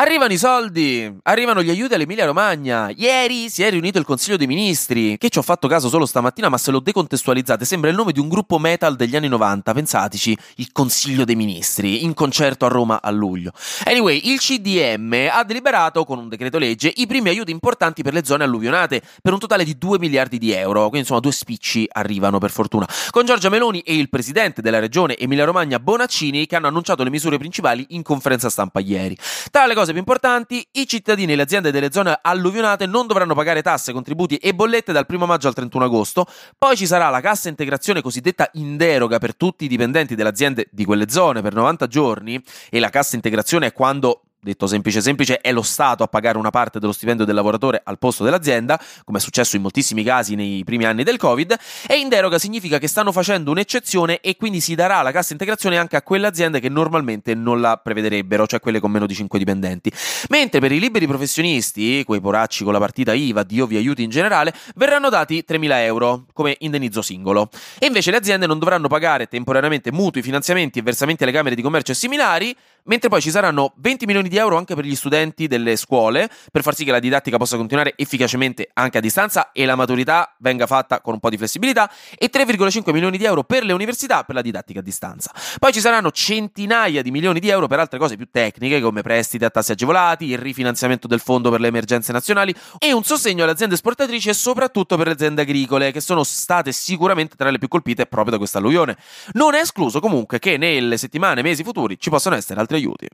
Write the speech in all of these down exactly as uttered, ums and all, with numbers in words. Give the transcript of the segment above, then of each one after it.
Arrivano i soldi, arrivano gli aiuti all'Emilia-Romagna. Ieri si è riunito il Consiglio dei Ministri, che ci ho fatto caso solo stamattina, ma se lo decontestualizzate sembra il nome di un gruppo metal degli anni novanta, pensateci, il Consiglio dei Ministri, in concerto a Roma a luglio. Anyway, il C D M ha deliberato, con un decreto legge, i primi aiuti importanti per le zone alluvionate, per un totale di due miliardi di euro, quindi insomma due spicci arrivano per fortuna, con Giorgia Meloni e il presidente della regione Emilia-Romagna Bonaccini, che hanno annunciato le misure principali in conferenza stampa ieri. Tra le cose più importanti, i cittadini e le aziende delle zone alluvionate non dovranno pagare tasse, contributi e bollette dal primo maggio al trentuno agosto. Poi ci sarà la cassa integrazione cosiddetta in deroga per tutti i dipendenti delle aziende di quelle zone per novanta giorni, e la cassa integrazione è quando, detto semplice semplice, è lo Stato a pagare una parte dello stipendio del lavoratore al posto dell'azienda, come è successo in moltissimi casi nei primi anni del Covid. E in deroga significa che stanno facendo un'eccezione e quindi si darà la cassa integrazione anche a quelle aziende che normalmente non la prevederebbero, cioè quelle con meno di cinque dipendenti. Mentre per i liberi professionisti, quei poracci con la partita I V A, Dio vi aiuti in generale, verranno dati tremila euro come indennizzo singolo. E invece le aziende non dovranno pagare temporaneamente mutui, finanziamenti e versamenti alle camere di commercio e similari, mentre poi ci saranno venti milioni di euro anche per gli studenti delle scuole, per far sì che la didattica possa continuare efficacemente anche a distanza e la maturità venga fatta con un po' di flessibilità, e tre virgola cinque milioni di euro per le università per la didattica a distanza. Poi ci saranno centinaia di milioni di euro per altre cose più tecniche, come prestiti a tassi agevolati, il rifinanziamento del fondo per le emergenze nazionali e un sostegno alle aziende esportatrici e soprattutto per le aziende agricole, che sono state sicuramente tra le più colpite proprio da questa alluvione. Non è escluso comunque che nelle settimane e mesi futuri ci possano essere altri aiuti.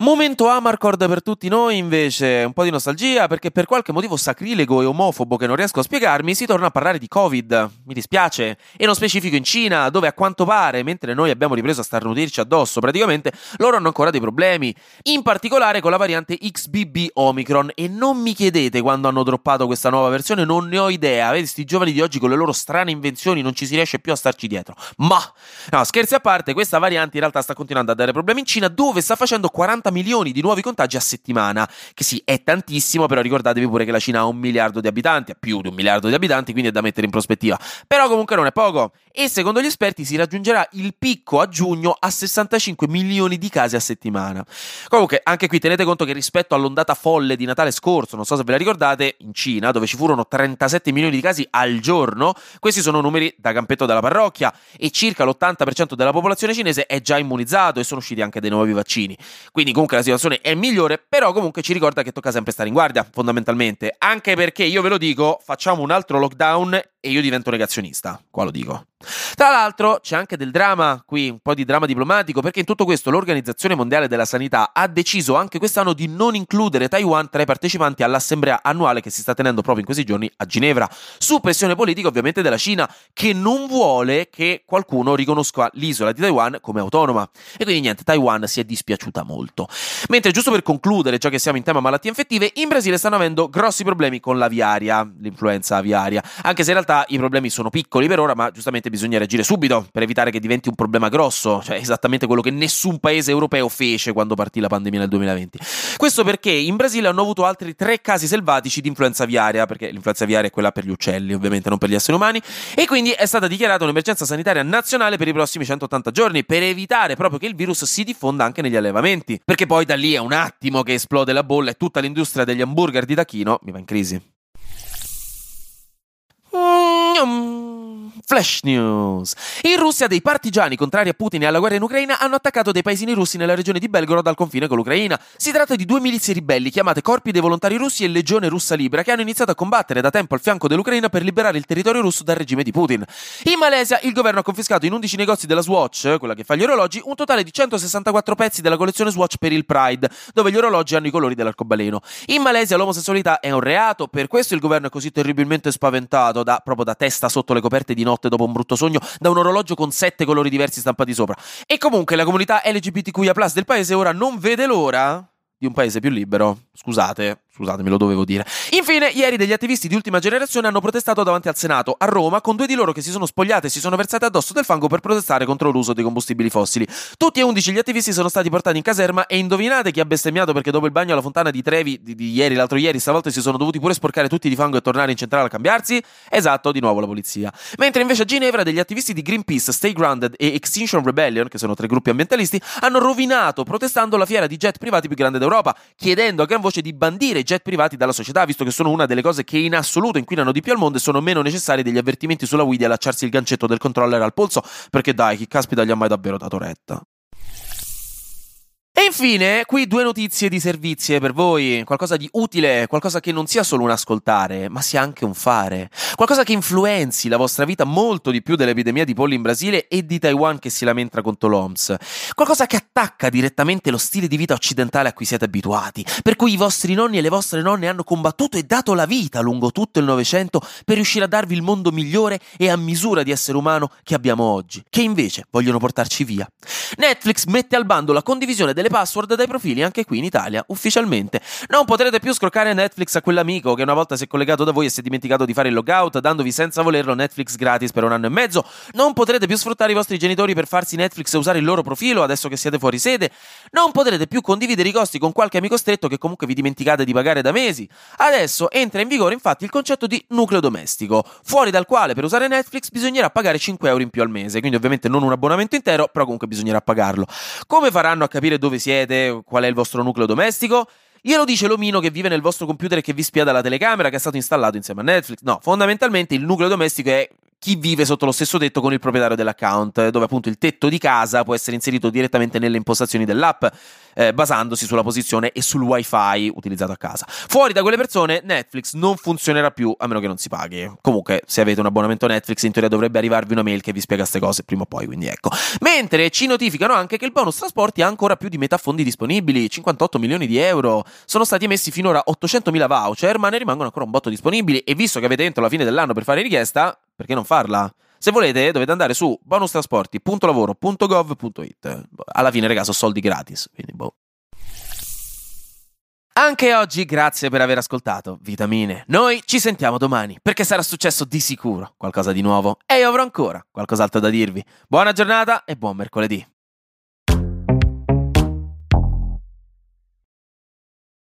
Momento Amarcord per tutti noi invece, un po' di nostalgia, perché per qualche motivo sacrilego e omofobo che non riesco a spiegarmi si torna a parlare di Covid, mi dispiace, e non specifico in Cina, dove a quanto pare, mentre noi abbiamo ripreso a starnutirci addosso praticamente, loro hanno ancora dei problemi, in particolare con la variante X B B Omicron, e non mi chiedete quando hanno droppato questa nuova versione, non ne ho idea, vedi, sti giovani di oggi con le loro strane invenzioni non ci si riesce più a starci dietro, ma no, scherzi a parte, questa variante in realtà sta continuando a dare problemi in Cina, dove sta facendo quaranta milioni di nuovi contagi a settimana, che sì, è tantissimo, però ricordatevi pure che la Cina ha un miliardo di abitanti, ha più di un miliardo di abitanti, quindi è da mettere in prospettiva, però comunque non è poco, e secondo gli esperti si raggiungerà il picco a giugno a sessantacinque milioni di casi a settimana. Comunque anche qui tenete conto che rispetto all'ondata folle di Natale scorso, non so se ve la ricordate, in Cina, dove ci furono trentasette milioni di casi al giorno, questi sono numeri da campetto della parrocchia, e circa l'ottanta per cento della popolazione cinese è già immunizzato e sono usciti anche dei nuovi vaccini, quindi comunque la situazione è migliore, però comunque ci ricorda che tocca sempre stare in guardia, fondamentalmente, anche perché, io ve lo dico, facciamo un altro lockdown e io divento negazionista, qua lo dico. Tra l'altro c'è anche del dramma qui, un po' di dramma diplomatico, perché in tutto questo l'Organizzazione Mondiale della Sanità ha deciso anche quest'anno di non includere Taiwan tra i partecipanti all'assemblea annuale che si sta tenendo proprio in questi giorni a Ginevra, su pressione politica ovviamente della Cina, che non vuole che qualcuno riconosca l'isola di Taiwan come autonoma, e quindi niente, Taiwan si è dispiaciuta molto. Mentre, giusto per concludere, già che siamo in tema malattie infettive, in Brasile stanno avendo grossi problemi con l'aviaria, l'influenza aviaria, anche se in realtà i problemi sono piccoli per ora, ma giustamente bisogna reagire subito per evitare che diventi un problema grosso, cioè esattamente quello che nessun paese europeo fece quando partì la pandemia nel duemilaventi. Questo perché in Brasile hanno avuto altri tre casi selvatici di influenza aviaria, perché l'influenza aviaria è quella per gli uccelli ovviamente, non per gli esseri umani, e quindi è stata dichiarata un'emergenza sanitaria nazionale per i prossimi centottanta giorni, per evitare proprio che il virus si diffonda anche negli allevamenti, perché poi da lì è un attimo che esplode la bolla e tutta l'industria degli hamburger di tacchino mi va in crisi. mm-hmm. Flash news. In Russia dei partigiani contrari a Putin e alla guerra in Ucraina hanno attaccato dei paesini russi nella regione di Belgorod al confine con l'Ucraina. Si tratta di due milizie ribelli chiamate Corpi dei Volontari Russi e Legione russa libera, che hanno iniziato a combattere da tempo al fianco dell'Ucraina per liberare il territorio russo dal regime di Putin. In Malesia il governo ha confiscato in undici negozi della Swatch, quella che fa gli orologi, un totale di centosessantaquattro pezzi della collezione Swatch per il Pride, dove gli orologi hanno i colori dell'arcobaleno. In Malesia l'omosessualità è un reato, per questo il governo è così terribilmente spaventato, da proprio da testa sotto le coperte di notte dopo un brutto sogno, da un orologio con sette colori diversi stampati sopra. E comunque la comunità L G B T Q I A plus del paese ora non vede l'ora di un paese più libero. Scusate Scusatemi, lo dovevo dire. Infine, ieri degli attivisti di Ultima Generazione hanno protestato davanti al Senato, a Roma, con due di loro che si sono spogliate e si sono versate addosso del fango per protestare contro l'uso dei combustibili fossili. Tutti e undici gli attivisti sono stati portati in caserma e indovinate chi ha bestemmiato perché dopo il bagno alla fontana di Trevi di, di ieri, l'altro ieri, stavolta si sono dovuti pure sporcare tutti di fango e tornare in centrale a cambiarsi? Esatto, di nuovo la polizia. Mentre invece a Ginevra degli attivisti di Greenpeace, Stay Grounded e Extinction Rebellion, che sono tre gruppi ambientalisti, hanno rovinato protestando la fiera di jet privati più grande d'Europa, chiedendo a gran voce di bandire jet privati dalla società, visto che sono una delle cose che in assoluto inquinano di più al mondo e sono meno necessari degli avvertimenti sulla Wii di allacciarsi il gancetto del controller al polso, perché dai, chi caspita gli ha mai davvero dato retta. E infine, qui due notizie di servizi per voi, qualcosa di utile, qualcosa che non sia solo un ascoltare, ma sia anche un fare, qualcosa che influenzi la vostra vita molto di più dell'epidemia di polli in Brasile e di Taiwan che si lamenta contro l'OMS, qualcosa che attacca direttamente lo stile di vita occidentale a cui siete abituati, per cui i vostri nonni e le vostre nonne hanno combattuto e dato la vita lungo tutto il Novecento per riuscire a darvi il mondo migliore e a misura di essere umano che abbiamo oggi, che invece vogliono portarci via. Netflix mette al bando la condivisione delle password dai profili anche qui in Italia, ufficialmente. Non potrete più scroccare Netflix a quell'amico che una volta si è collegato da voi e si è dimenticato di fare il logout, dandovi senza volerlo Netflix gratis per un anno e mezzo. Non potrete più sfruttare i vostri genitori per farsi Netflix e usare il loro profilo adesso che siete fuori sede. Non potrete più condividere i costi con qualche amico stretto che comunque vi dimenticate di pagare da mesi. Adesso entra in vigore infatti il concetto di nucleo domestico, fuori dal quale per usare Netflix bisognerà pagare cinque euro in più al mese, quindi ovviamente non un abbonamento intero, però comunque bisognerà pagarlo. Come faranno a capire dove siete, qual è il vostro nucleo domestico? Glielo dice l'omino che vive nel vostro computer e che vi spia dalla telecamera che è stato installato insieme a Netflix. No, fondamentalmente il nucleo domestico è chi vive sotto lo stesso tetto con il proprietario dell'account, dove appunto il tetto di casa può essere inserito direttamente nelle impostazioni dell'app, eh, basandosi sulla posizione e sul wifi utilizzato a casa. Fuori da quelle persone Netflix non funzionerà più, a meno che non si paghi. Comunque, se avete un abbonamento Netflix, in teoria dovrebbe arrivarvi una mail che vi spiega queste cose prima o poi, quindi ecco. Mentre ci notificano anche che il bonus trasporti ha ancora più di metà fondi disponibili, cinquantotto milioni di euro. Sono stati emessi finora ottocentomila voucher, ma ne rimangono ancora un botto disponibili, e visto che avete entro la fine dell'anno per fare richiesta, perché non farla? Se volete dovete andare su bonustrasporti punto lavoro punto gov punto it. Alla fine, ragazzi, sono soldi gratis, quindi boh. Anche oggi grazie per aver ascoltato Vitamine. Noi ci sentiamo domani, perché sarà successo di sicuro qualcosa di nuovo e io avrò ancora qualcos'altro da dirvi. Buona giornata e buon mercoledì.